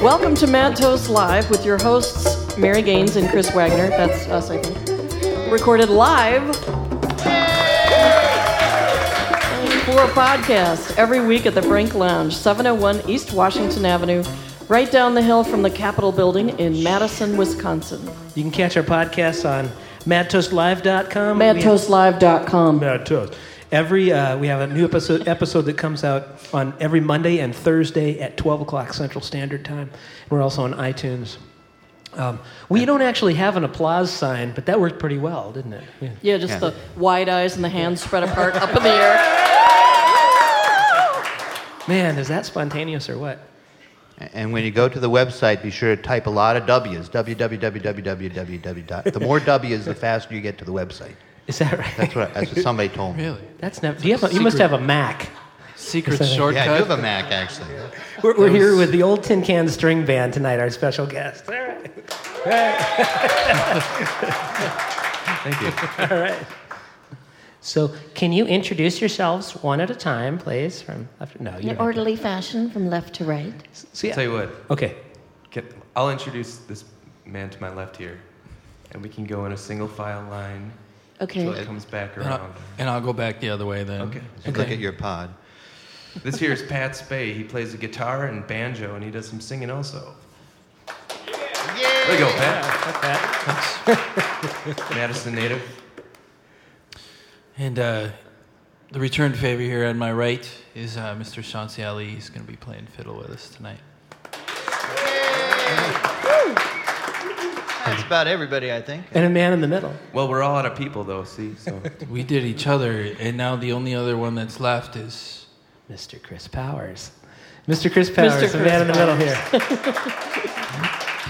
Welcome to Mad Toast Live with your hosts, Mary Gaines and Chris Wagner. That's us, I think. Recorded live for a podcast every week at the Frank Lounge, 701 East Washington Avenue, right down the hill from the Capitol Building in Madison, Wisconsin. You can catch our podcast on madtoastlive.com. Madtoastlive.com. Mad Toast. Every we have a new episode that comes out on every Monday and Thursday at 12 o'clock Central Standard Time. We're also on iTunes. We don't actually have an applause sign, but that worked pretty well, didn't it? Yeah, just the wide eyes and the hands spread apart up in the air. Man, is that spontaneous or what? And when you go to the website, be sure to type a lot of W's. www. The more W's, the faster you get to the website. Is that right? That's what somebody told me. Really? That's never. You must have a Mac. Secret shortcut. Yeah, I do have a Mac actually. We're here with the old Tin Can String Band tonight. Our special guest. All right. Thank you. All right. So, can you introduce yourselves one at a time, please? From left. No, you. In orderly fashion, from left to right. So, yeah. Tell you what. Okay. I'll introduce this man to my left here, and we can go in a single file line. Okay. So it comes back around. And I'll go back the other way then. Okay. So look at your pod. This here is Pat Spey. He plays the guitar and banjo, and he does some singing also. Yeah. There you go, Pat. Pat. Madison native. And the return favor here on my right is Mr. Shauncey Ali. He's going to be playing fiddle with us tonight. Yay! That's about everybody, I think. And a man in the middle. Well, we're all out of people, though, see? So we did each other, and now the only other one that's left is Mr. Chris Powers. Mr. Chris Powers, Mr. Chris, the man in the middle here.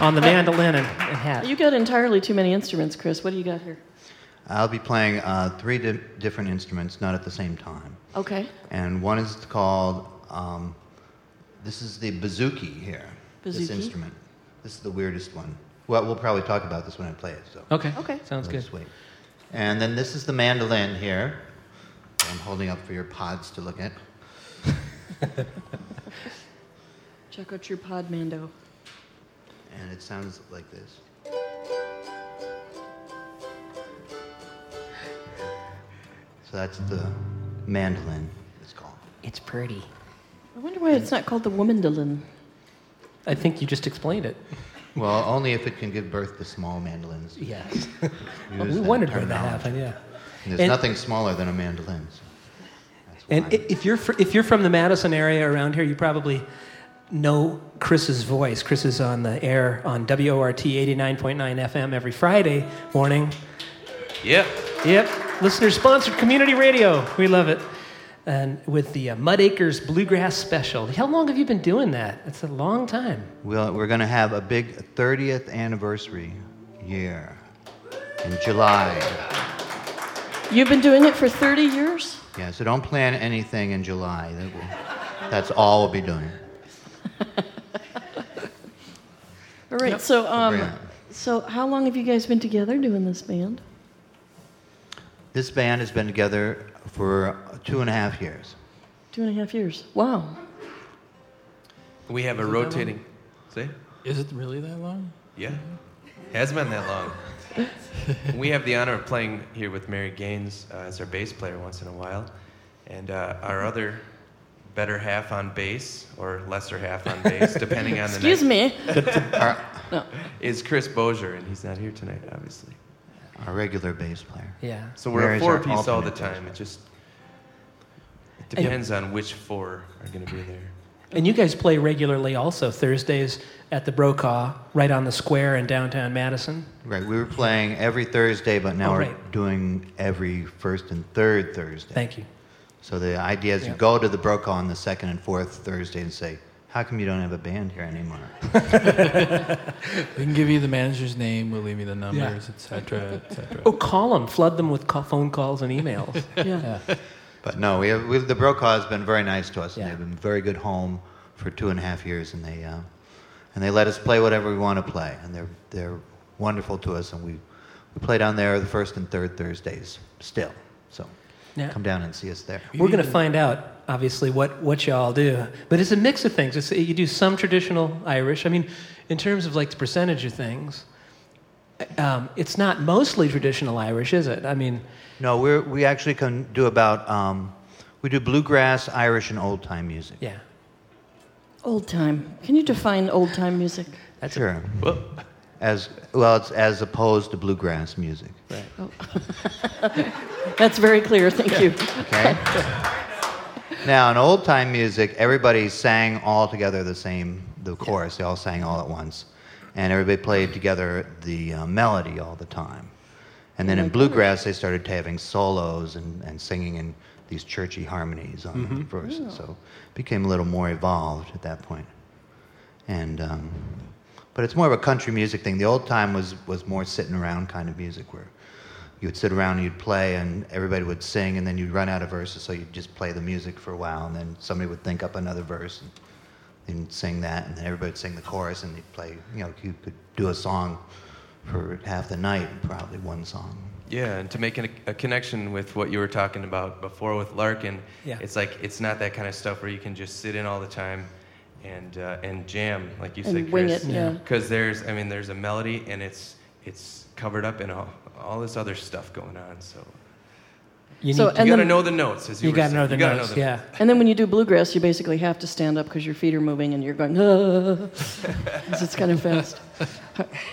On the mandolin and hat. You got entirely too many instruments, Chris. What do you got here? I'll be playing three different instruments, not at the same time. Okay. And one is called, this is the bouzouki here, this instrument. This is the weirdest one. Well, we'll probably talk about this when I play it. So. Okay. Sounds good. Sweet. And then this is the mandolin here. I'm holding up for your pods to look at. Check out your pod, Mando. And it sounds like this. So that's the mandolin, it's called. It's pretty. I wonder why it's not called the womandolin. I think you just explained it. Well, only if it can give birth to small mandolins. Yes. Well, we wondered when that happened, yeah. And there's nothing smaller than a mandolin. So that's why. And if you're from the Madison area around here, you probably know Chris's voice. Chris is on the air on WORT 89.9 FM every Friday morning. Yep. Listener-sponsored community radio. We love it. And with the Mud Acres Bluegrass Special. How long have you been doing that? It's a long time. Well, we're going to have a big 30th anniversary year in July. You've been doing it for 30 years? Yeah, so don't plan anything in July. That's all we'll be doing. All right, yep. So how long have you guys been together doing this band? This band has been together for 2.5 years. 2.5 years. Wow. We have a rotating. See? Is it really that long? Yeah. It has been that long. We have the honor of playing here with Mary Gaines as our bass player once in a while. And our other better half on bass, or lesser half on bass, depending on the night. Excuse me. Is Chris Bozier, and he's not here tonight, obviously. Our regular bass player. Yeah. So we're a four-piece all the time. It depends on which four are going to be there. And you guys play regularly also Thursdays at the Brokaw, right on the square in downtown Madison. Right. We were playing every Thursday, but now we're doing every first and third Thursday. Thank you. So the idea is you go to the Brokaw on the second and fourth Thursday and say, how come you don't have a band here anymore? We can give you the manager's name. We'll leave you the numbers, etc., etc. Oh, call them. Flood them with phone calls and emails. Yeah. But no, the Brokaw has been very nice to us. Yeah. And they've been a very good home for 2.5 years, and they let us play whatever we want to play, and they're wonderful to us, and we play down there the first and third Thursdays still. So. come down and see us there. We're going to find out, obviously, what y'all do. But it's a mix of things. It's, you do some traditional Irish. I mean, in terms of like the percentage of things, it's not mostly traditional Irish, is it? I mean... No, we actually can do about... we do bluegrass, Irish, and old-time music. Yeah. Old-time. Can you define old-time music? That's sure. It's as opposed to bluegrass music. Right. Oh. That's very clear. Thank you. Okay. Now, in old-time music, everybody sang all together the chorus. They all sang all at once. And everybody played together the melody all the time. And then in bluegrass, they started having solos and singing in these churchy harmonies on the verses. Yeah. So it became a little more evolved at that point. And... but it's more of a country music thing. The old time was more sitting around kind of music where you would sit around and you'd play and everybody would sing and then you'd run out of verses, so you'd just play the music for a while and then somebody would think up another verse and then sing that, and then everybody would sing the chorus and they'd play, you could do a song for half the night, probably one song. Yeah, and to make a connection with what you were talking about before with Larkin, it's like it's not that kind of stuff where you can just sit in all the time and jam, like you said, Chris, because there's a melody and it's covered up in all this other stuff going on. So you got to know the notes. As you got to know the notes. Yeah. And then when you do bluegrass, you basically have to stand up because your feet are moving and you're going. It's kind of fast.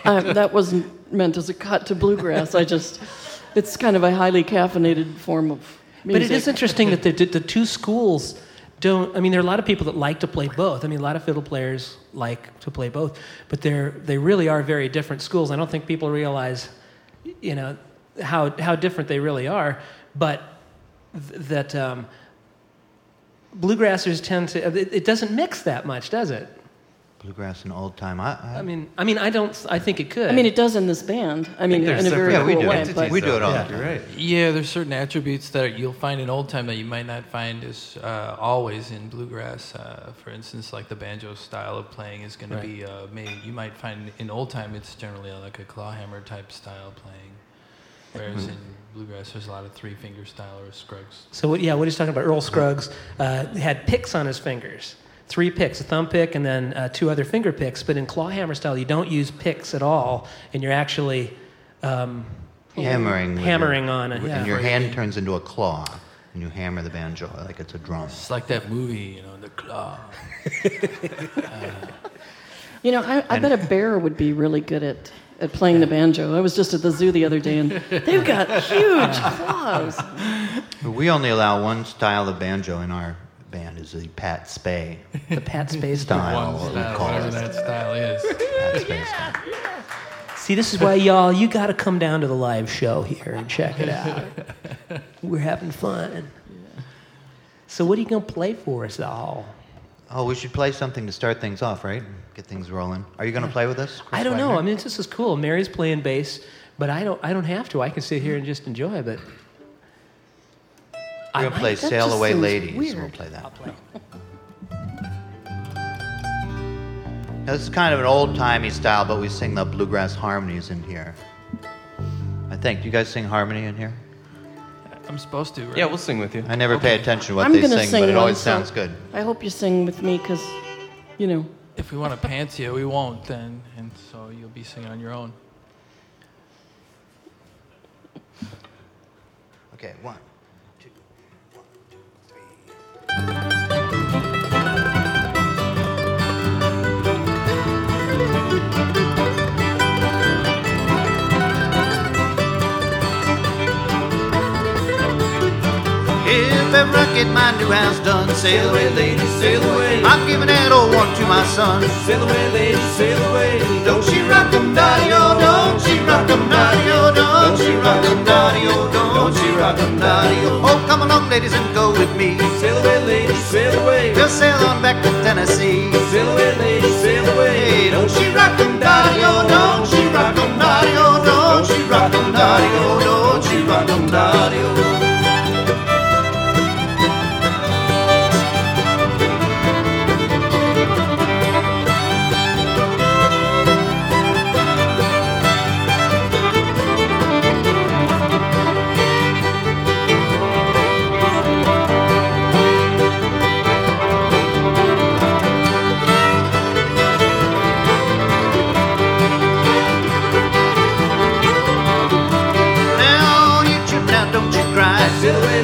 That wasn't meant as a cut to bluegrass. It's kind of a highly caffeinated form of music. But it is interesting that the two schools. There are a lot of people that like to play both. I mean, a lot of fiddle players like to play both, but they really are very different schools. I don't think people realize, how different they really are. But that bluegrassers tend to. It doesn't mix that much, does it? Bluegrass and old time. I don't. I think it could. I mean, it does in this band. I mean, in a very cool way. But we do it all. Yeah. You're right. Yeah, there's certain attributes that you'll find in old time that you might not find as always in bluegrass. For instance, like the banjo style of playing is going to be you might find in old time it's generally like a clawhammer type style playing, whereas in bluegrass there's a lot of three finger style or Scruggs. So what he's talking about, Earl Scruggs had picks on his fingers. 3 picks, a thumb pick, and then 2 other finger picks. But in clawhammer style, you don't use picks at all, and you're actually hammering on it. Yeah. And your hand turns into a claw, and you hammer the banjo like it's a drum. It's like that movie, the claw. I bet a bear would be really good at playing the banjo. I was just at the zoo the other day, and they've got huge claws. We only allow one style of banjo in our band is the Pat Spey style. Whatever that style is. Pat Spey style. Yeah. See, this is why y'all, you got to come down to the live show here and check it out. We're having fun. Yeah. So, what are you gonna play for us all? Oh, we should play something to start things off, right? Get things rolling. Are you gonna play with us, Chris? I don't know. I mean, this is cool. Mary's playing bass, but I don't have to. I can sit here and just enjoy it. We're going to play Sail Away Ladies. Weird. We'll play that. I'll play. Now, this is kind of an old-timey style, but we sing the bluegrass harmonies in here. I think. Do you guys sing harmony in here? I'm supposed to, right? Yeah, we'll sing with you. I never pay attention to what they sing, but it always sounds good. I hope you sing with me because, If we want to pants you, we won't then, and so you'll be singing on your own. Okay, 1. If ever I get my new house done, sail away, lady, sail away. I'm giving that old one to my son. Sail away, lady, sail away. Don't she rock 'em, daddy-o, don't she rock 'em, daddy-o, don't she rock 'em, daddy-o, don't she rock 'em, daddy-o. Oh, come along, ladies, and go with me. Sail away, lady, sail away. We'll sail on back to Tennessee. Sail away, lady, sail away. Hey, don't she rock 'em, daddy-o, don't she rock 'em, daddy-o, don't she rock 'em, daddy-o, don't she rock 'em, daddy-o.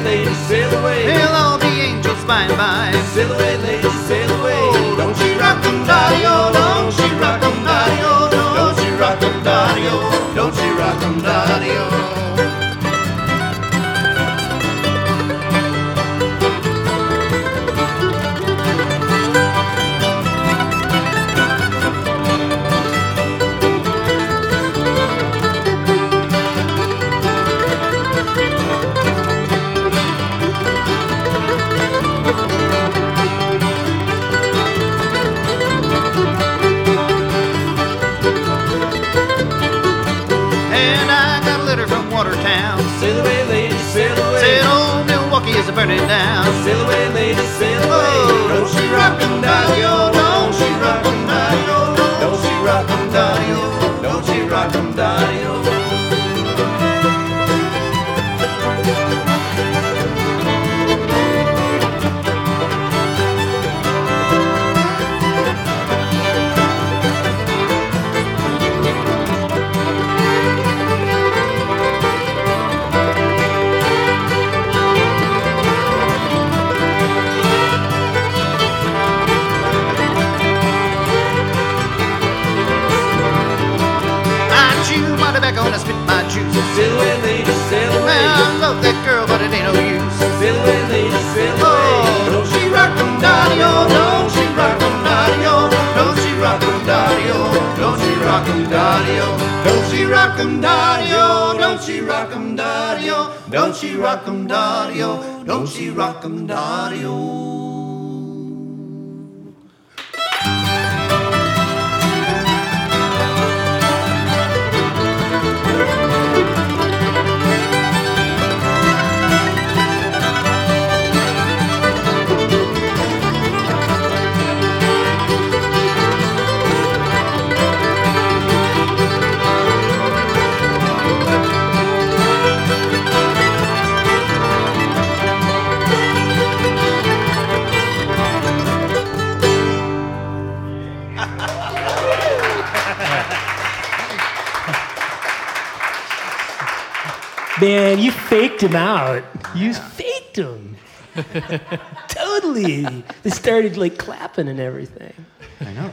away, lady, sail away. They'll all be angels by and by. Sail away, lady, sail away. Oh, don't you rock them, daddy-o, don't you rock them, daddy-o, don't you rock them, daddy-o, don't you rock them, daddy-o. Sail away, lady, sail away. Said old Milwaukee is a-burning down. Sail away, lady, sail away. Oh, don't she rockin' daddy-o, don't she rockin' daddy-o, don't she rockin' daddy-o, don't she rockin' daddy-o. Sail away, lady, sail away. I love that girl, but it ain't no use. Sail away, lady, sail away. Oh, don't she rock 'em, daddy-o, don't she rock 'em, daddy-o, don't she rock 'em, daddy-o, don't she rock 'em, daddy-o, don't she rock 'em, daddy-o, don't she rock 'em, daddy-o, don't she rock 'em, daddy-o, don't she rock 'em, daddy-o. Man, you faked him out. You faked him. Totally. They started like clapping and everything. I know.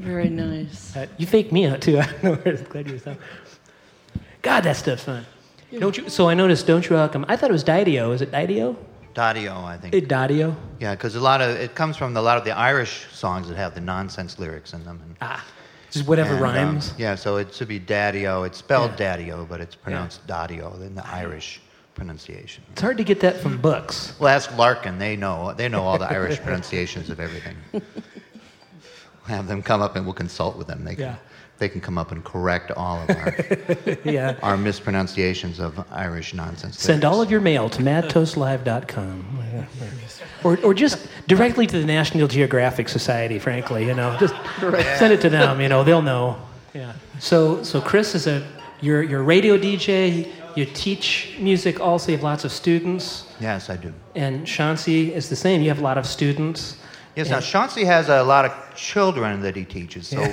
Very nice. You faked me out too. I don't know where it's glad you were talking. God, that stuff's fun. Yeah. Don't you? So I noticed. Don't you welcome? I thought it was Didio. Is it Didio? Didio, I think. Didio. Yeah, because it comes from a lot of the Irish songs that have the nonsense lyrics in them. Just whatever rhymes. So it should be daddy-o. It's spelled daddy-o, but it's pronounced daddy-o in the Irish pronunciation. It's hard to get that from books. Well, ask Larkin. They know all the Irish pronunciations of everything. We'll have them come up and we'll consult with them. They can come up and correct all of our mispronunciations of Irish nonsense. Send all of your mail to madtoastlive.com. Or just directly to the National Geographic Society, frankly, Just send it to them, they'll know. Yeah. So Chris is you're a radio DJ, you teach music also, you have lots of students. Yes, I do. And Shauncey is the same, you have a lot of students. Yes, now Shauncey has a lot of children that he teaches. So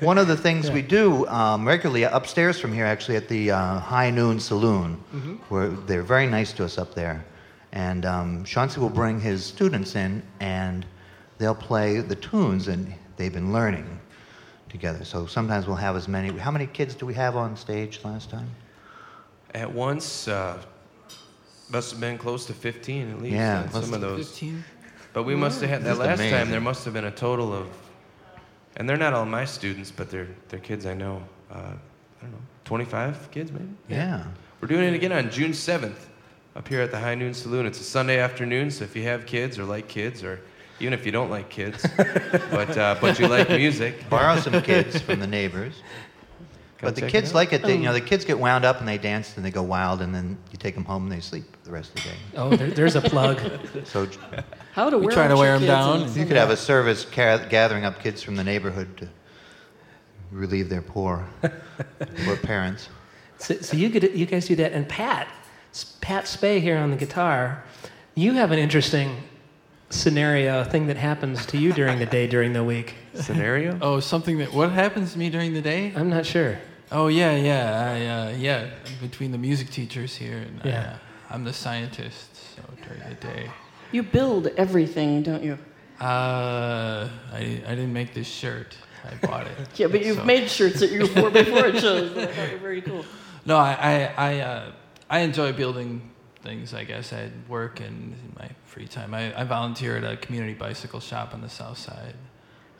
one of the things we do regularly upstairs from here, actually at the High Noon Saloon, where they're very nice to us up there. And Shauncey will bring his students in, and they'll play the tunes and they've been learning together. So sometimes we'll have as many. How many kids do we have on stage last time? At once, must have been close to 15 at least. Yeah, some of those. 15. But we must have had that last time. There must have been a total of, and they're not all my students, but they're kids I know. I don't know, 25 kids maybe. Yeah. We're doing it again on June 7th. Up here at the High Noon Saloon. It's a Sunday afternoon, so if you have kids or like kids, or even if you don't like kids, but you like music, borrow some kids from the neighbors. Come but the kids like it. The kids get wound up and they dance and they go wild, and then you take them home and they sleep the rest of the day. Oh, there's a plug. So how to wear? We try to wear them down. You could have a service gathering up kids from the neighborhood to relieve their poor parents. So you guys do that, and Pat Spey here on the guitar, you have an interesting thing that happens to you during the day, during the week. Scenario? Oh, what happens to me during the day? I'm not sure. Oh, yeah. I between the music teachers here and I'm the scientist, so during the day. You build everything, don't you? I didn't make this shirt. I bought it. Yeah, but you've made shirts that you wore before it shows. That I thought were very cool. No, I enjoy building things, I guess. I work in my free time. I volunteer at a community bicycle shop on the south side.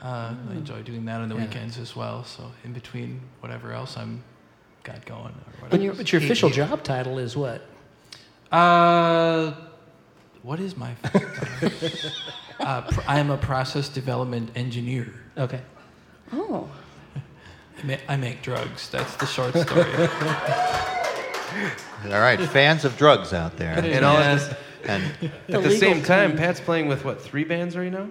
I enjoy doing that on the weekends as well. So in between whatever else I'm got going. But your official job title is what? What is my official title? I am a process development engineer. Okay. Oh. I make drugs. That's the short story. All right, fans of drugs out there. You know, and at the same time, Pat's playing with what, 3 bands right now?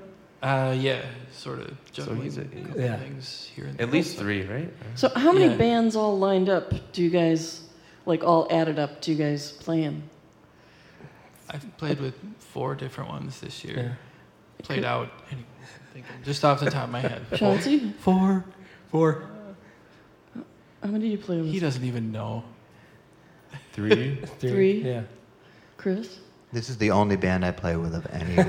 Yeah, sort of. So he's a couple things here and there. At least 3, right? So how many bands all lined up do you guys, like all added up, do you guys play in? I've played with 4 different ones this year. Yeah. Played out, just off the top of my head. Chauncey? 4. How many do you play with? He doesn't even know. 3? 3? Yeah. Chris? This is the only band I play with of any,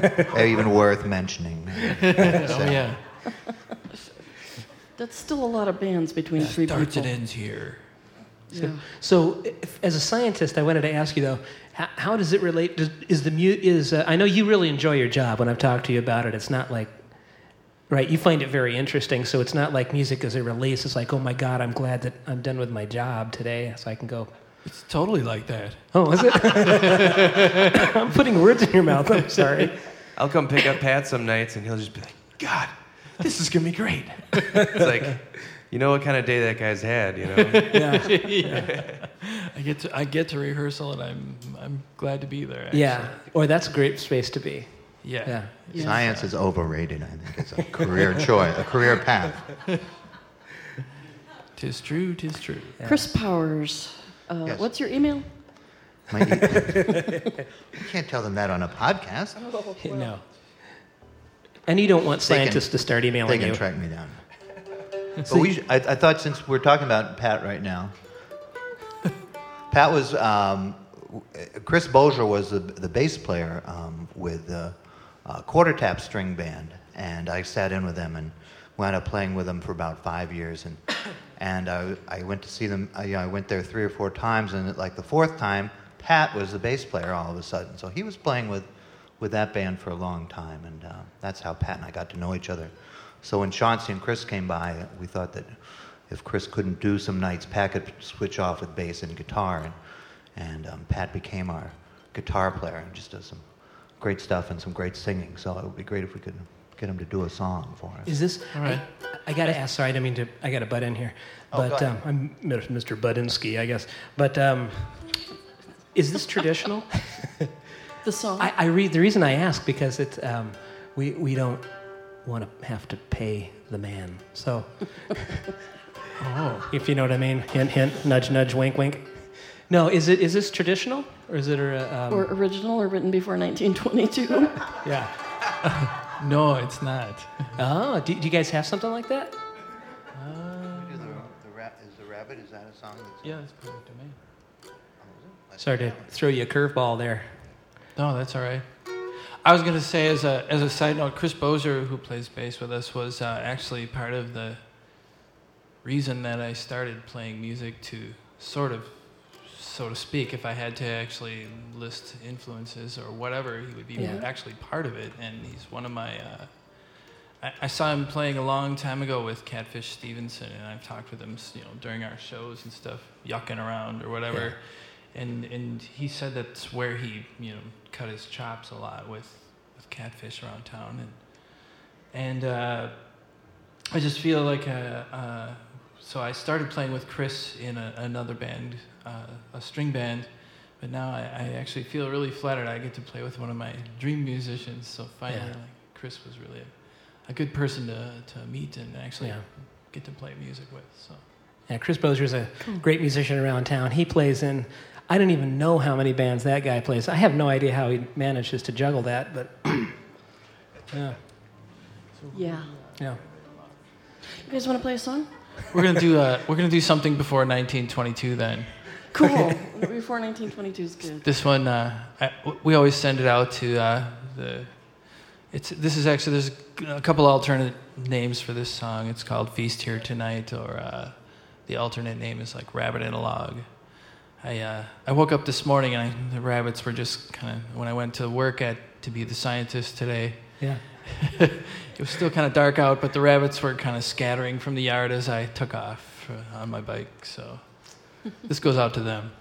even worth mentioning. That's still a lot of bands between 3 people. Starts and ends here. Yeah. So, as a scientist, I wanted to ask you though, how does it relate? I know you really enjoy your job. When I've talked to you about it, it's not like, right? You find it very interesting. So it's not like music as a release. It's like, oh my God, I'm glad that I'm done with my job today, so I can go. It's totally like that. Oh, is it? I'm putting words in your mouth. I'm sorry. I'll come pick up Pat some nights, and he'll just be like, God, this is going to be great. It's like, you know what kind of day that guy's had, you know? Yeah. I get to rehearsal, and I'm glad to be there, actually. Yeah, or that's a great space to be. Yeah. Science is overrated, I think. It's a career choice, a career path. Tis true. Yeah. Chris Powers. Yes. What's your email? You can't tell them that on a podcast. Oh, well. No. And you don't want scientists to start emailing you. They can track me down. But I thought, since we're talking about Pat right now, Pat was Chris Bolger was the bass player with the Quarter Tap String Band, and I sat in with them and wound up playing with them for about 5 years, and I went to see them. I went there 3 or 4 times, and like the 4th time, Pat was the bass player all of a sudden. So he was playing with that band for a long time, and that's how Pat and I got to know each other. So when Chauncey and Chris came by, we thought that if Chris couldn't do some nights, Pat could switch off with bass and guitar, and Pat became our guitar player and just does some great stuff and some great singing. So it would be great if we could get him to do a song for us. Is this all right? I gotta ask. Sorry, I didn't mean to. I gotta butt in here, but I'm Mr. Budinsky, I guess. But is this traditional? The song. I read. The reason I ask because it's we don't want to have to pay the man. So, if you know what I mean. Hint, hint. Nudge, nudge. Wink, wink. No, is this traditional or is it or original or written before 1922? Yeah. No, it's not. Oh, do you guys have something like that? We do the rabbit. Is that a song? It's perfect to me. Sorry to throw you a curveball there. No, that's all right. I was gonna say, as a side note, Chris Bozier, who plays bass with us, was actually part of the reason that I started playing music, to sort of, so to speak, if I had to actually list influences or whatever, he would be actually part of it. And he's one of my... I saw him playing a long time ago with Catfish Stevenson, and I've talked with him, during our shows and stuff, yucking around or whatever. Yeah. And he said that's where he, cut his chops a lot with Catfish around town. And I just feel like... So I started playing with Chris in another band, a string band, but now I actually feel really flattered I get to play with one of my dream musicians. So finally, Chris was really a good person to meet and actually get to play music with. So Chris Bozier is a great musician around town. He plays in, I don't even know how many bands that guy plays. I have no idea how he manages to juggle that, but yeah. You guys want to play a song? We're gonna do something before 1922 then. Cool. Before 1922 is good. This one we always send it out to There's a couple alternate names for this song. It's called Feast Here Tonight, or the alternate name is like Rabbit in a Log. I woke up this morning and the rabbits were just kind of, when I went to work to be the scientist today. Yeah. It was still kind of dark out, but the rabbits were kind of scattering from the yard as I took off on my bike. So this goes out to them.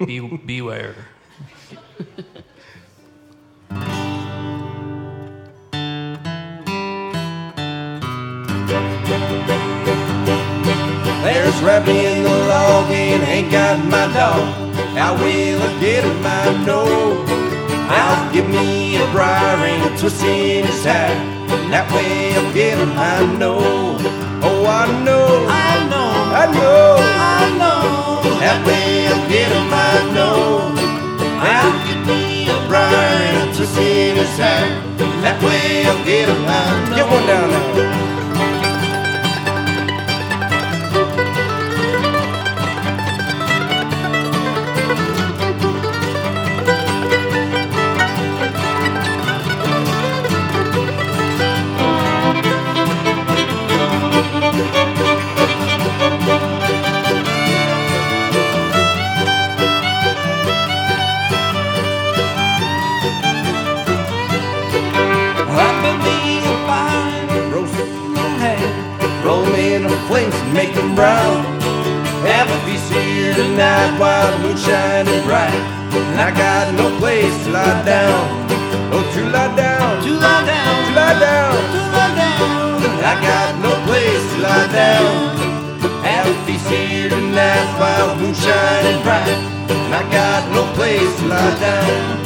Beware. There's rabbit in the log and ain't got my dog. I will get him, I know. I'll give me a briar and a twist in his hat. That way I'll get him, I know. Oh, I know, I know, I know, I know. That way I'll get him, I know. I'll give me a briar and a twist in his hat. That way I'll get him, I know. Get one down now. Make them brown. Have a feast here tonight while the moon's shining bright. And I got no place to lie down. Oh, to lie down, to lie down, to lie down, to lie down. I got no place to lie down. Have a feast here tonight while the moon's shining bright. And I got no place to lie down.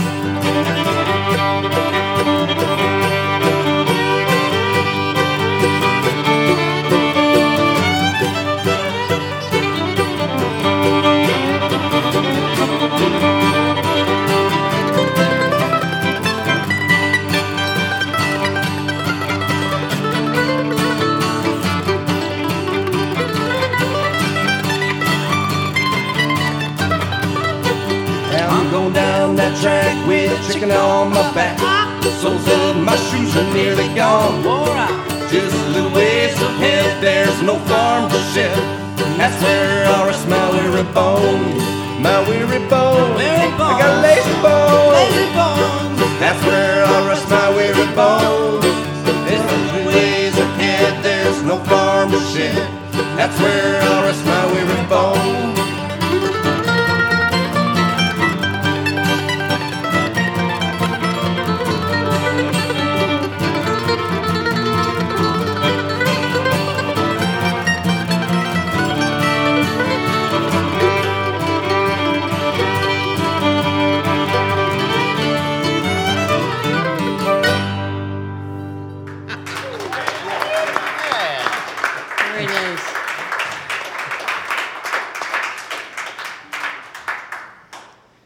Track with chicken on my back. Soles of my shoes are nearly gone. Just a little ways of head, there's no farm to ship. That's where I'll rest my weary bone. My weary bone, I got a lazy bone. That's where I'll rest my weary bone. There's a little ways ahead, there's no farm to ship. That's where I'll rest my weary bone.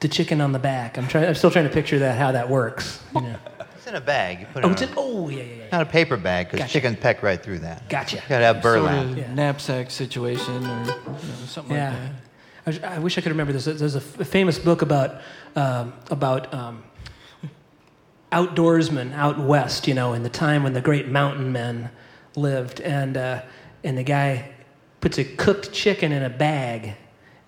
The chicken on the back. I'm still trying to picture that, how that works. You know. It's in a bag. You put it yeah. Not a paper bag, because chickens peck right through that. Gotcha. You got to have burlap. Sort of knapsack situation or something like that. I wish I could remember this. There's a famous book about outdoorsmen out west, you know, in the time when the great mountain men lived, and the guy puts a cooked chicken in a bag.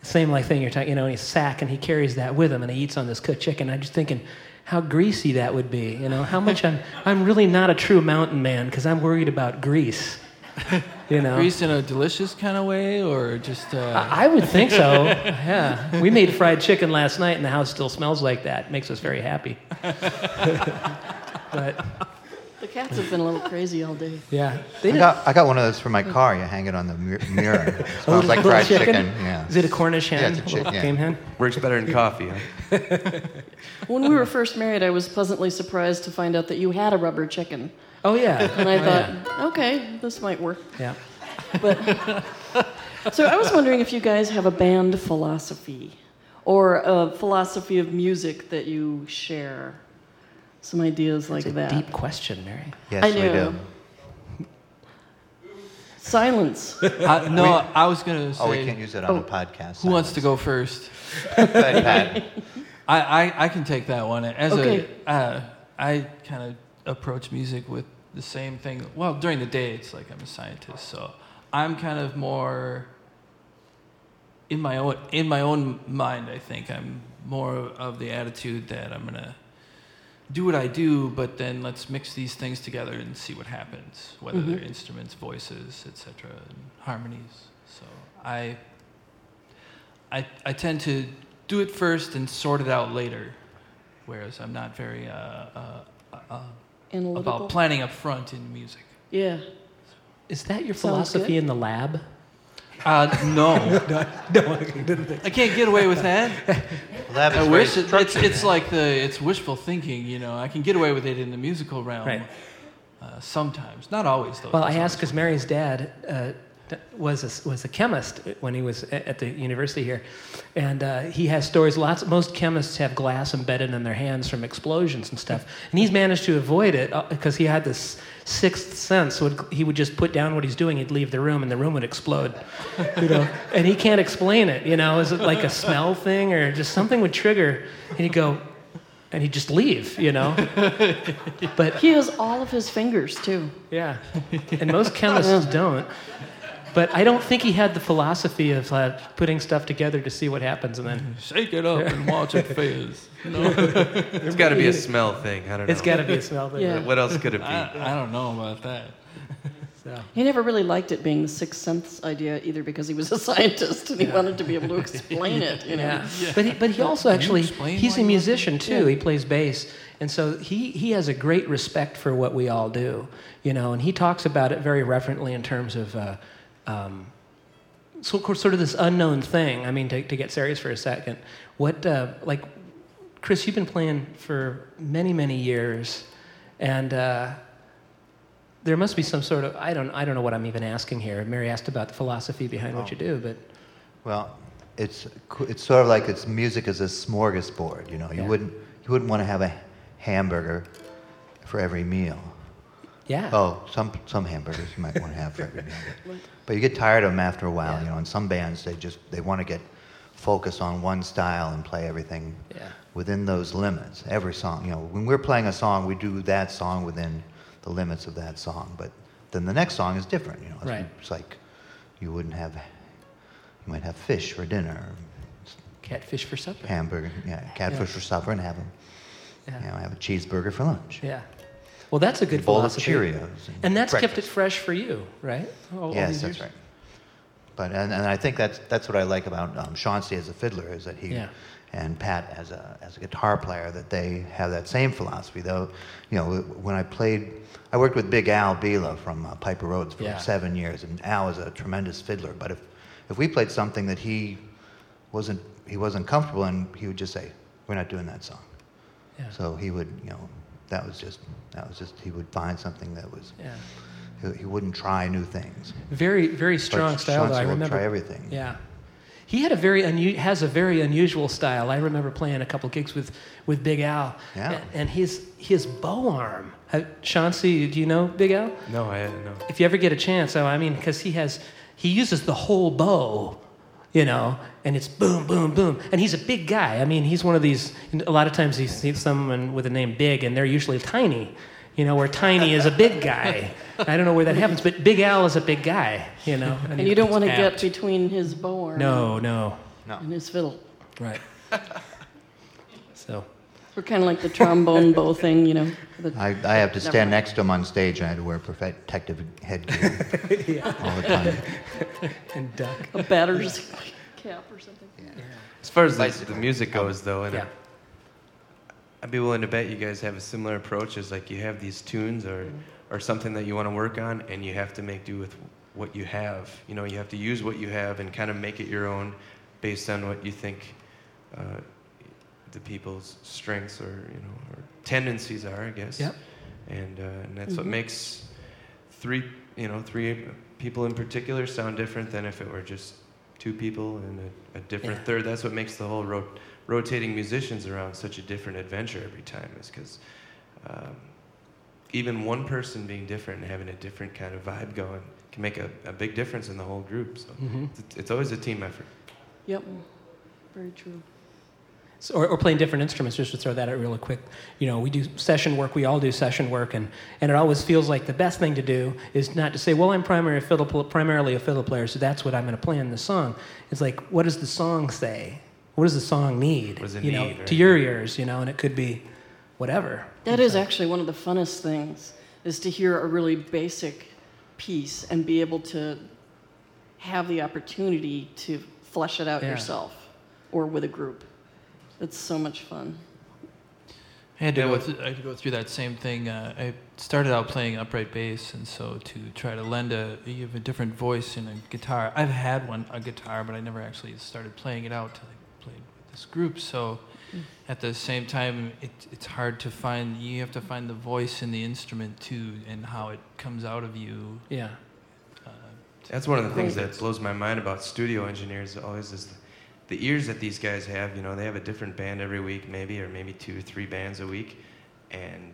Same like thing you're talking, you know, in his sack, and he carries that with him, and he eats on this cooked chicken. I'm just thinking how greasy that would be, you know, how much I'm really not a true mountain man because I'm worried about grease, you know. Grease in a delicious kind of way, or just... I would think so, yeah. We made fried chicken last night, and the house still smells like that. It makes us very happy. But... The cats have been a little crazy all day. Yeah. I got one of those for my car. You hang it on the mirror. It smells like fried chicken. Yeah. Is it a Cornish hen? Yeah, it's a game hen. Works better than coffee. Huh? When we were first married, I was pleasantly surprised to find out that you had a rubber chicken. Oh, yeah. And I thought, okay, this might work. Yeah. But so I was wondering if you guys have a band philosophy or a philosophy of music that you share. Some ideas like that. That's a deep question, Mary. Yes, I know. We do. Silence. No, I was going to say... Oh, we can't use that on a podcast. Who wants to go first? I can take that one. I kind of approach music with the same thing. Well, during the day, it's like I'm a scientist, so I'm kind of more... In my own mind, I think I'm more of the attitude that I'm gonna do what I do, but then let's mix these things together and see what happens, whether they're instruments, voices, etc., and harmonies. So I tend to do it first and sort it out later, whereas I'm not very analytical about planning up front in music. Yeah, is that your philosophy in the lab? No, I didn't think so. I can't get away with that. Well, I wish it's like it's wishful thinking, you know. I can get away with it in the musical realm, right. Sometimes, not always though. Well, I asked because Mary's dad was a chemist when he was at the university here, and he has stories. Most chemists have glass embedded in their hands from explosions and stuff, and he's managed to avoid it because he had this sixth sense. He would just put down what he's doing. He'd leave the room, and the room would explode. You know, and he can't explain it. You know, is it like a smell thing, or just something would trigger, and he'd go, and he'd just leave. You know, but he has all of his fingers too. Yeah, and most chemists don't. But I don't think he had the philosophy of putting stuff together to see what happens and then... Shake it up and watch it fizz. You know? It's got to be a smell thing. I don't know. It's got to be a smell thing. Yeah. What else could it be? I don't know about that. So. He never really liked it being the sixth sense idea either because he was a scientist and he wanted to be able to explain it. You know? Yeah. But he also actually... He's a musician too. Yeah. He plays bass. And so he has a great respect for what we all do. You know, and he talks about it very reverently in terms of... so, of course, sort of this unknown thing. I mean, to get serious for a second, what like, Chris, you've been playing for many years, and there must be some sort of I don't know what I'm even asking here. Mary asked about the philosophy behind what you do, but well, it's sort of like it's music is a smorgasbord. You know, you wouldn't want to have a hamburger for every meal. Yeah. Oh, some hamburgers you might want to have for every meal. But you get tired of them after a while, you know. And some bands they want to get focused on one style and play everything within those limits. Every song, you know, when we're playing a song, we do that song within the limits of that song. But then the next song is different, you know. It's, it's like you might have fish for dinner, catfish for supper, hamburger, catfish for supper, and have them, you know, have a cheeseburger for lunch. Yeah. Well, that's a good philosophy. Bowl of Cheerios. And that's breakfast. Kept it fresh for you, right? Yes, that's right. But and I think that's what I like about Shauncey as a fiddler is that he and Pat as a guitar player that they have that same philosophy. Though, you know, when I worked with Big Al Bila from Piper Roads for 7 years, and Al is a tremendous fiddler. But if we played something that he wasn't comfortable in, he would just say, "We're not doing that song." Yeah. So he would, you know. That was just. He would find something that was. Yeah. He wouldn't try new things. Very, very strong style. I remember. Would try everything. Yeah. He had a very unusual style. I remember playing a couple gigs with Big Al. Yeah. And his bow arm. Shauncey, do you know Big Al? No, I don't know. If you ever get a chance, because he uses the whole bow. You know, and it's boom, boom, boom. And he's a big guy. I mean, he's one of these, a lot of times you see someone with the name Big, and they're usually tiny, you know, where tiny is a big guy. I don't know where that happens, but Big Al is a big guy, you know. And you don't want to get between his bow arm no. and his fiddle. Right. So. We're kind of like the trombone bow thing, you know. I have to stand next to him on stage, and I had to wear protective headgear all the time. And duck. A batter's cap or something. Yeah. As far as the music goes, though, I'd be willing to bet you guys have a similar approach. Is like you have these tunes or something that you want to work on, and you have to make do with what you have. You know, you have to use what you have and kind of make it your own based on what you think... the people's strengths or tendencies are, I guess. Yep. And that's what makes three people in particular sound different than if it were just two people and a different third. That's what makes the whole rotating musicians around such a different adventure every time is because even one person being different and having a different kind of vibe going can make a big difference in the whole group. So it's always a team effort. Yep, very true. So, or playing different instruments, just to throw that out real quick. You know, we do session work, we all do session work, and it always feels like the best thing to do is not to say, well, I'm primarily a fiddle player, so that's what I'm going to play in the song. It's like, what does the song say? What does the song need? What does it need, right? To your ears, you know, and it could be whatever. That is actually one of the funnest things, is to hear a really basic piece and be able to have the opportunity to flesh it out yourself or with a group. It's so much fun. I had to go through that same thing. I started out playing upright bass, and so to try to lend you have a different voice in a guitar. I've had a guitar, but I never actually started playing it out until I played with this group. So at the same time, it's hard to find. You have to find the voice in the instrument too, and how it comes out of you. Yeah. That's one of the things that blows my mind about studio engineers. Always is the ears that these guys have, you know, they have a different band every week, maybe 2 or 3 bands a week, and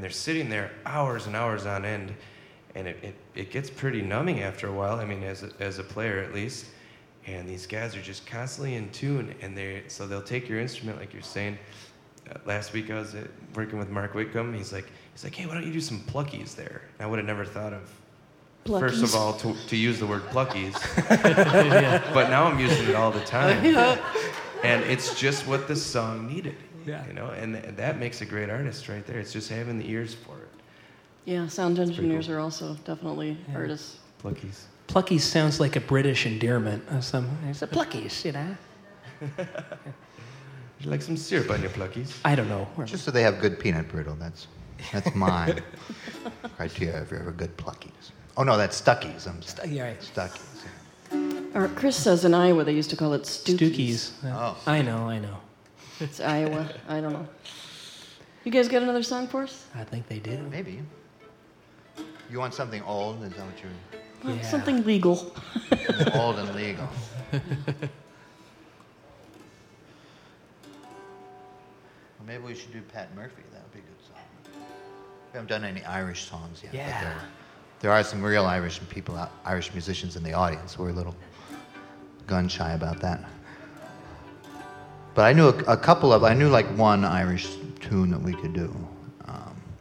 they're sitting there hours and hours on end, and it gets pretty numbing after a while. I mean, as a player at least, and these guys are just constantly in tune, and they'll take your instrument, like you're saying. Last week I was working with Mark Wickham. He's like, hey, why don't you do some pluckies there? And I would have never thought of. Pluckies. First of all, to use the word pluckies, but now I'm using it all the time, and it's just what the song needed, you know, and that makes a great artist right there. It's just having the ears for it. Yeah, sound engineers are also definitely artists. Pluckies. Pluckies sounds like a British endearment of some. It's a pluckies, you know. You like some syrup on your pluckies? I don't know. Just so they have good peanut brittle. That's my criteria if you have a good pluckies. Oh, no, that's Stucky's. Stucky's. Or Chris says in Iowa they used to call it Stucky's. Oh. I know. It's Iowa. I don't know. You guys got another song for us? I think they do. Yeah, maybe. You want something old? Is that what you're... Yeah. Something legal. Old and legal. Well, maybe we should do Pat Murphy. That would be a good song. We haven't done any Irish songs yet. Yeah. There are some real Irish people, Irish musicians in the audience. We're a little gun shy about that. But I knew like one Irish tune that we could do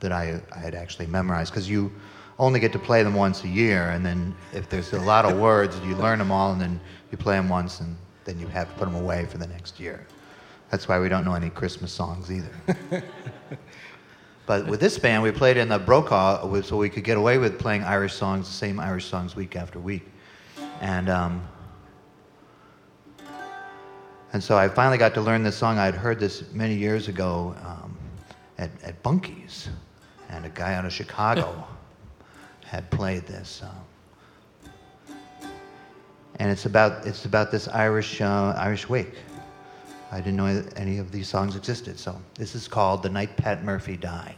that I had actually memorized, because you only get to play them once a year, and then if there's a lot of words, you learn them all, and then you play them once, and then you have to put them away for the next year. That's why we don't know any Christmas songs either. But with this band, we played in the Brokaw, so we could get away with playing Irish songs, the same Irish songs week after week. And so I finally got to learn this song. I had heard this many years ago at Bunkies, and a guy out of Chicago had played this. And it's about this Irish wake. I didn't know any of these songs existed, so this is called The Night Pat Murphy Died.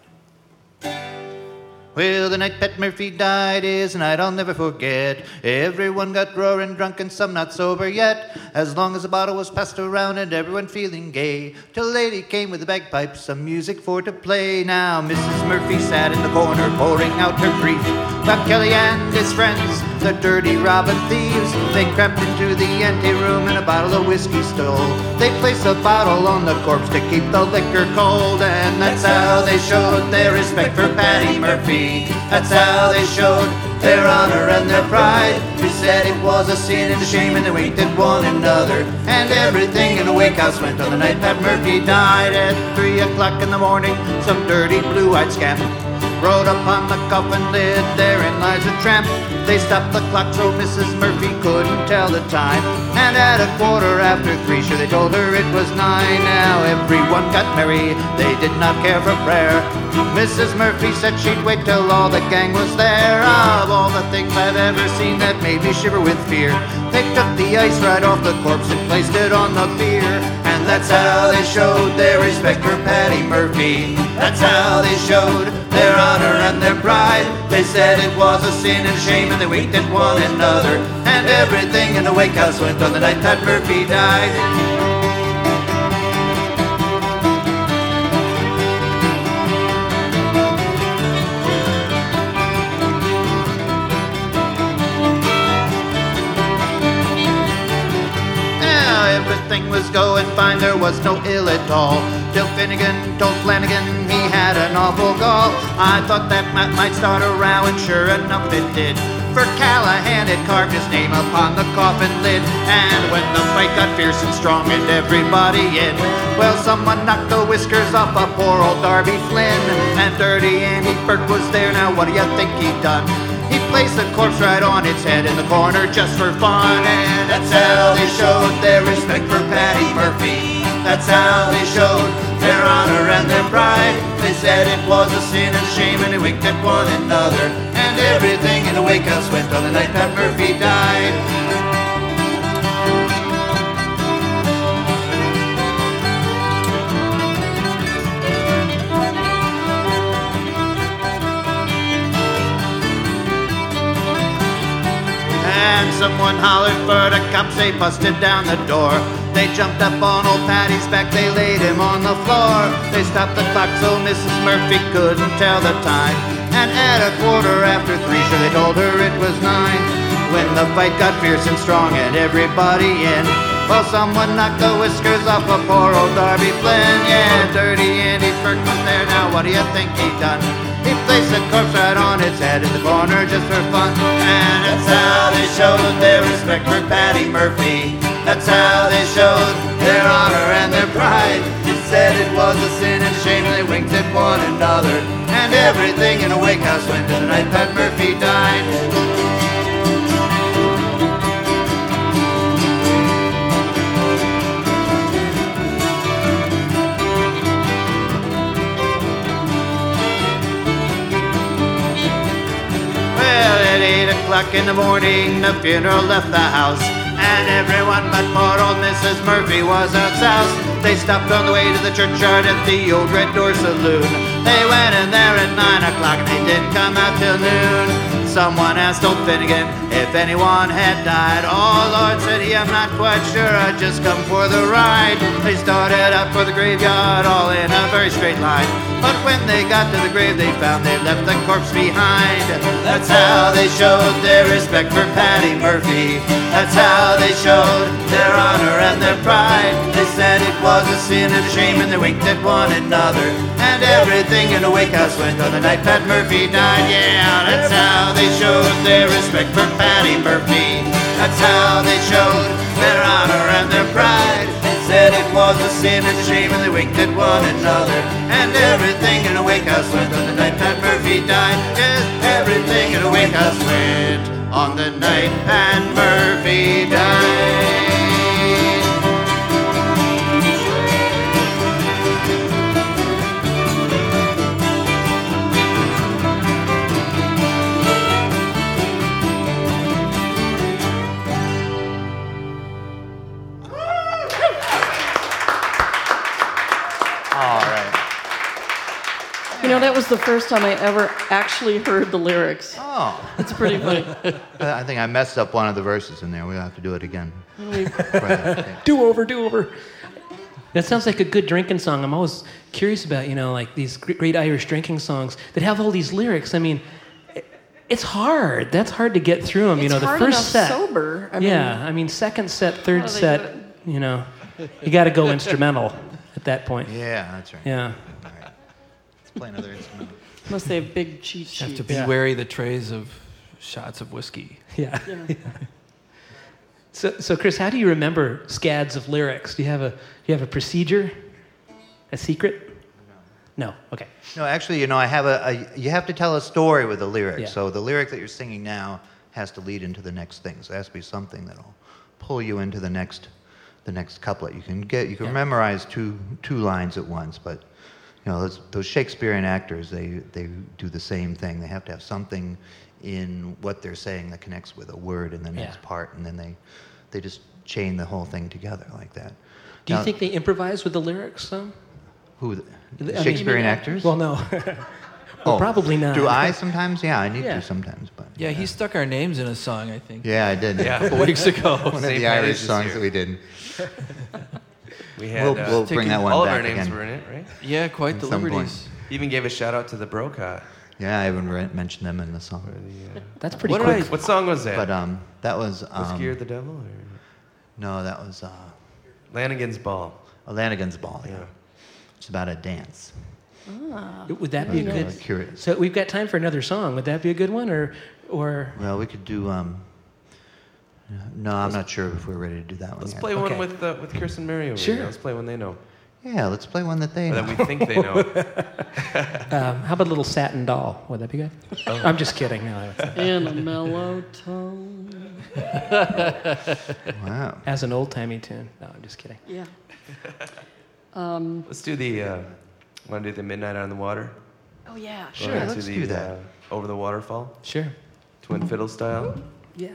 Well, the night Pat Murphy died is a night I'll never forget. Everyone got roaring drunk and some not sober yet. As long as the bottle was passed around and everyone feeling gay, till a lady came with the bagpipes, some music for to play. Now Mrs. Murphy sat in the corner pouring out her grief. Bob Kelly and his friends, the dirty robbing thieves, they crept into the ante room and a bottle of whiskey stole. They placed a bottle on the corpse to keep the liquor cold, and that's how they showed their respect for Patty Murphy. That's how they showed their honor and their pride. They said it was a sin and a shame, and they winked at one another, and everything in the wake house went on the night Pat Murphy died. At 3:00 in the morning, some dirty blue-eyed scamp rode upon the coffin lid, therein lies a tramp. They stopped the clock so Mrs. Murphy couldn't tell the time, and at 3:15, sure they told her it was 9. Now everyone got merry, they did not care for prayer. Mrs. Murphy said she'd wait till all the gang was there. Of all the things I've ever seen that made me shiver with fear, they took the ice right off the corpse and placed it on the bier. And that's how they showed their respect for Patty Murphy. That's how they showed their honor and their pride. They said it was a sin and shame, and they winked at one another, and everything in the wake house went on the night Pat Murphy died. ill at all. Till Finnegan told Flanagan he had an awful gall. I thought that might start a row, and sure enough it did. For Callahan had carved his name upon the coffin lid. And when the fight got fierce and strong and everybody in, well, someone knocked the whiskers off of poor old Darby Flynn. And Dirty Andy Burke was there, now what do you think he done? He placed the corpse right on its head in the corner just for fun. And that's how they showed their respect for Patty Murphy. That's how they showed their honor and their pride. They said it was a sin and shame, and they winked at one another. And everything in the wake house went on the night Pat Murphy died. And someone hollered for the cops, they busted down the door. They jumped up on old Patty's back, they laid him on the floor. They stopped the clock so Mrs. Murphy couldn't tell the time. And at 3:15, sure they told her it was 9. When the fight got fierce and strong and everybody in, well, someone knocked the whiskers off of poor old Darby Flynn. Yeah, Dirty Andy Burke was there, now what do you think he done? He placed the corpse right on its head in the corner just for fun. And that's how they showed their respect for Patty Murphy. That's how they showed their honor and their pride. They said it was a sin and shame, they winked at one another. And everything in a wake house went to the night Pat Murphy died. At 8:00 in the morning, the funeral left the house, and everyone but poor old Mrs. Murphy was out. They stopped on the way to the churchyard at the old Red Door Saloon. They went in there at 9:00, and they didn't come out till noon. Someone asked old Finnegan if anyone had died. Oh, Lord, said he, I'm not quite sure, I just come for the ride. They started out for the graveyard all in a very straight line. But when they got to the grave, they found they left the corpse behind. That's how they showed their respect for Patty Murphy. That's how they showed their honor and their pride. They said it was a sin and a shame, and they winked at one another. And everything in the wake house went on the night Pat Murphy died. Yeah, that's how they showed their respect for Patty Murphy. That's how they showed their honor and their pride. Said it was a sin and a shame, and they winked at one another. And everything in a wake house went on the night Pat Murphy died. Yes, everything in a wake house went on the night Pat Murphy died. You know, that was the first time I ever actually heard the lyrics. Oh. It's pretty funny. I think I messed up one of the verses in there. We'll have to do it again. Do over. That sounds like a good drinking song. I'm always curious about, you know, like these great Irish drinking songs that have all these lyrics. I mean, it's hard. That's hard to get through them. You know, the first set. Sober. I mean, second set, third set, you know, you got to go instrumental at that point. Yeah, that's right. Yeah. Play another instrument. Must they have big cheat sheets? Have to be wary the trays of shots of whiskey. Yeah. So Chris, how do you remember scads of lyrics? Do you have a procedure? A secret? No. Okay. No, actually, you know, I have a you have to tell a story with the lyric. Yeah. So the lyric that you're singing now has to lead into the next thing. So it has to be something that'll pull you into the next couplet. You can memorize two lines at once, but you know, those Shakespearean actors, they do the same thing. They have to have something in what they're saying that connects with a word in the next part, and then they just chain the whole thing together like that. Do you think they improvise with the lyrics, though? The Shakespearean actors? Well, no. Probably not. Do I sometimes? Yeah, I need to sometimes. But yeah, he stuck our names in a song, I think. Yeah, I did. Yeah, a couple weeks ago. One of the Irish songs that we did. We had, we'll bring that one all back. All of our names were in it, right? Yeah, quite at the Liberties. Even gave a shout out to the Brokaw. Yeah, I haven't mentioned them in the song. That's pretty quick. What song was that? But that was Whiskey or the Devil? Or? No, that was Lanigan's Ball. a Lanigan's Ball. Yeah. It's about a dance. Ah. Would that be a good? Curious. So we've got time for another song. Would that be a good one, or? Well, we could do. No, I'm not sure if we're ready to do that one. Let's play one with Kirsten Mario. Sure. Right? Let's play one they know. Yeah, let's play one that they know. That we think they know. How about a little Satin Doll? Would that be good? Oh. I'm just kidding. No, in a mellow tone. Wow. As an old-timey tune. No, I'm just kidding. Yeah. Let's do the... want to do the Midnight on the Water? Oh, yeah. Sure, let's do that. Over the Waterfall? Sure. Twin fiddle style? Yeah.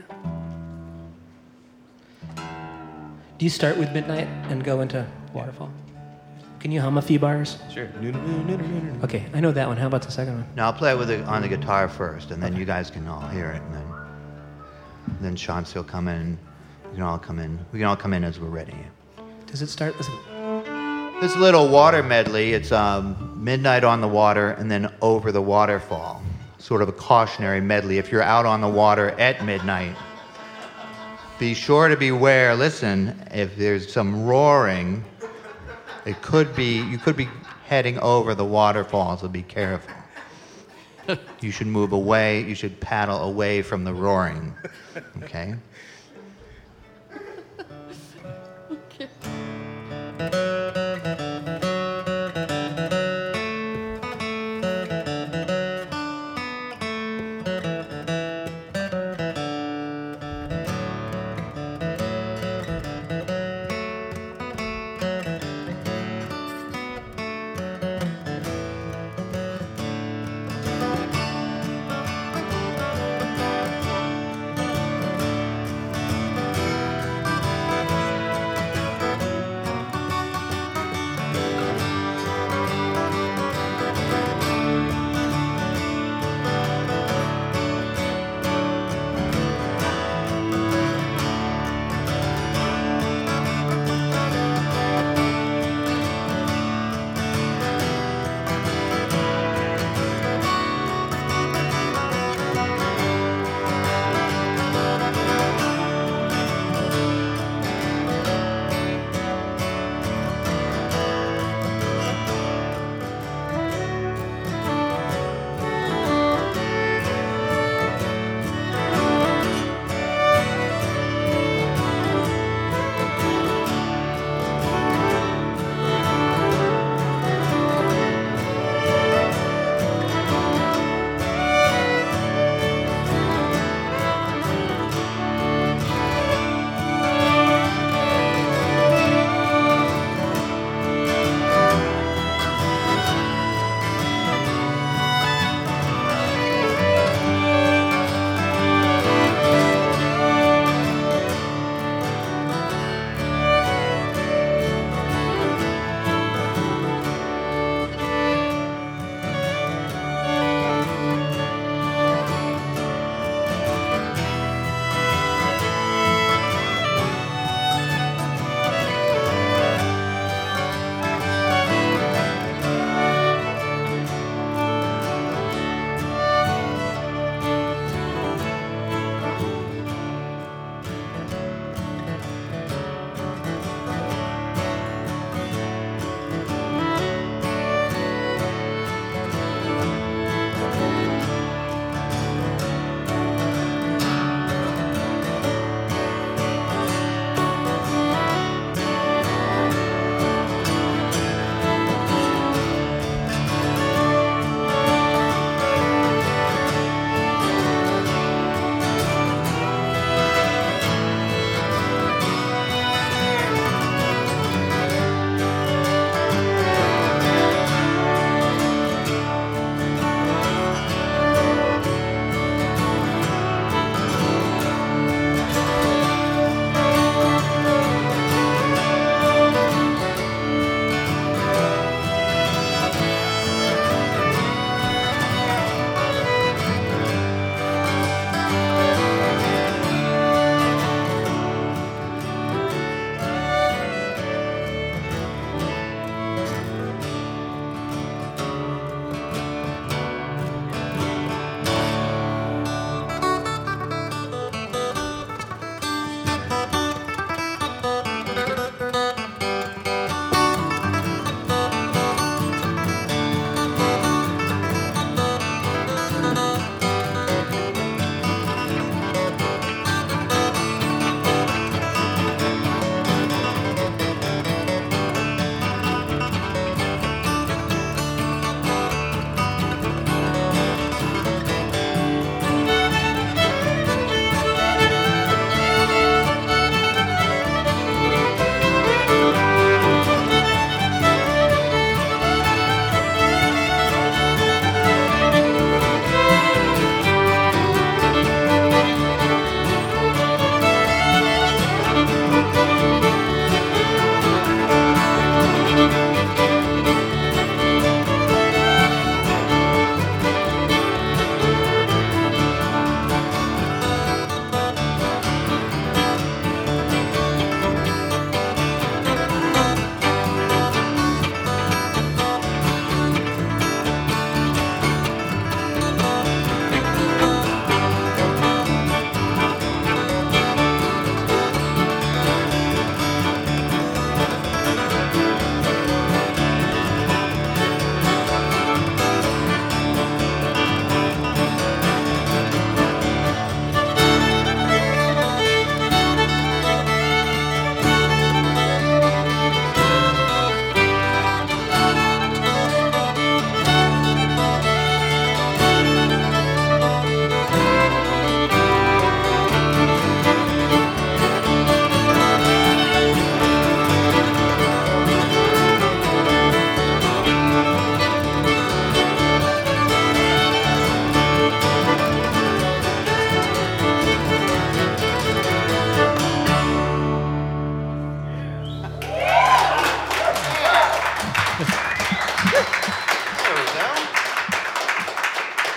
Do you start with Midnight and go into Waterfall? Can you hum a few bars? Sure. Okay, I know that one. How about the second one? No, I'll play it on the guitar first, and then you guys can all hear it, and then Shauncey will come in. You can all come in. We can all come in as we're ready. Does it start? This little water medley. It's Midnight on the Water, and then Over the Waterfall. Sort of a cautionary medley. If you're out on the water at midnight, be sure to beware. Listen, if there's some roaring. It could be, you could be heading over the waterfall, so be careful. You should move away, you should paddle away from the roaring. Okay? Okay.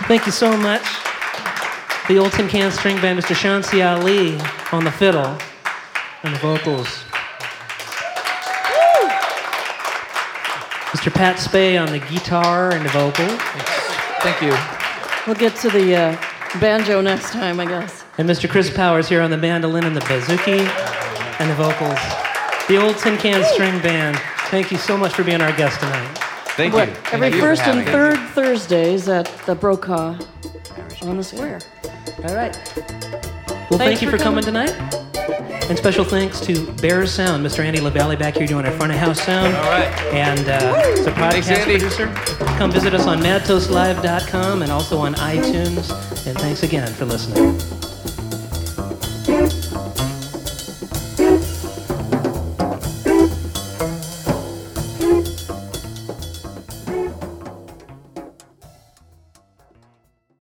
Thank you so much. The old Tin Can String Band, Mr. Shauncey Ali on the fiddle and the vocals. Woo! Mr. Pat Spey on the guitar and the vocal. Thank you. We'll get to the banjo next time, I guess. And Mr. Chris Powers here on the mandolin and the bouzouki and the vocals. The old Tin Can String Band, thank you so much for being our guest tonight. Thank you. Every first and third Thursdays at the Brokaw on the Square. All right. Well, thank you for coming tonight. And special thanks to Bear Sound, Mr. Andy Laballe back here doing our front of house sound. All right. And as a podcast producer, come visit us on madtoastlive.com and also on iTunes. And thanks again for listening.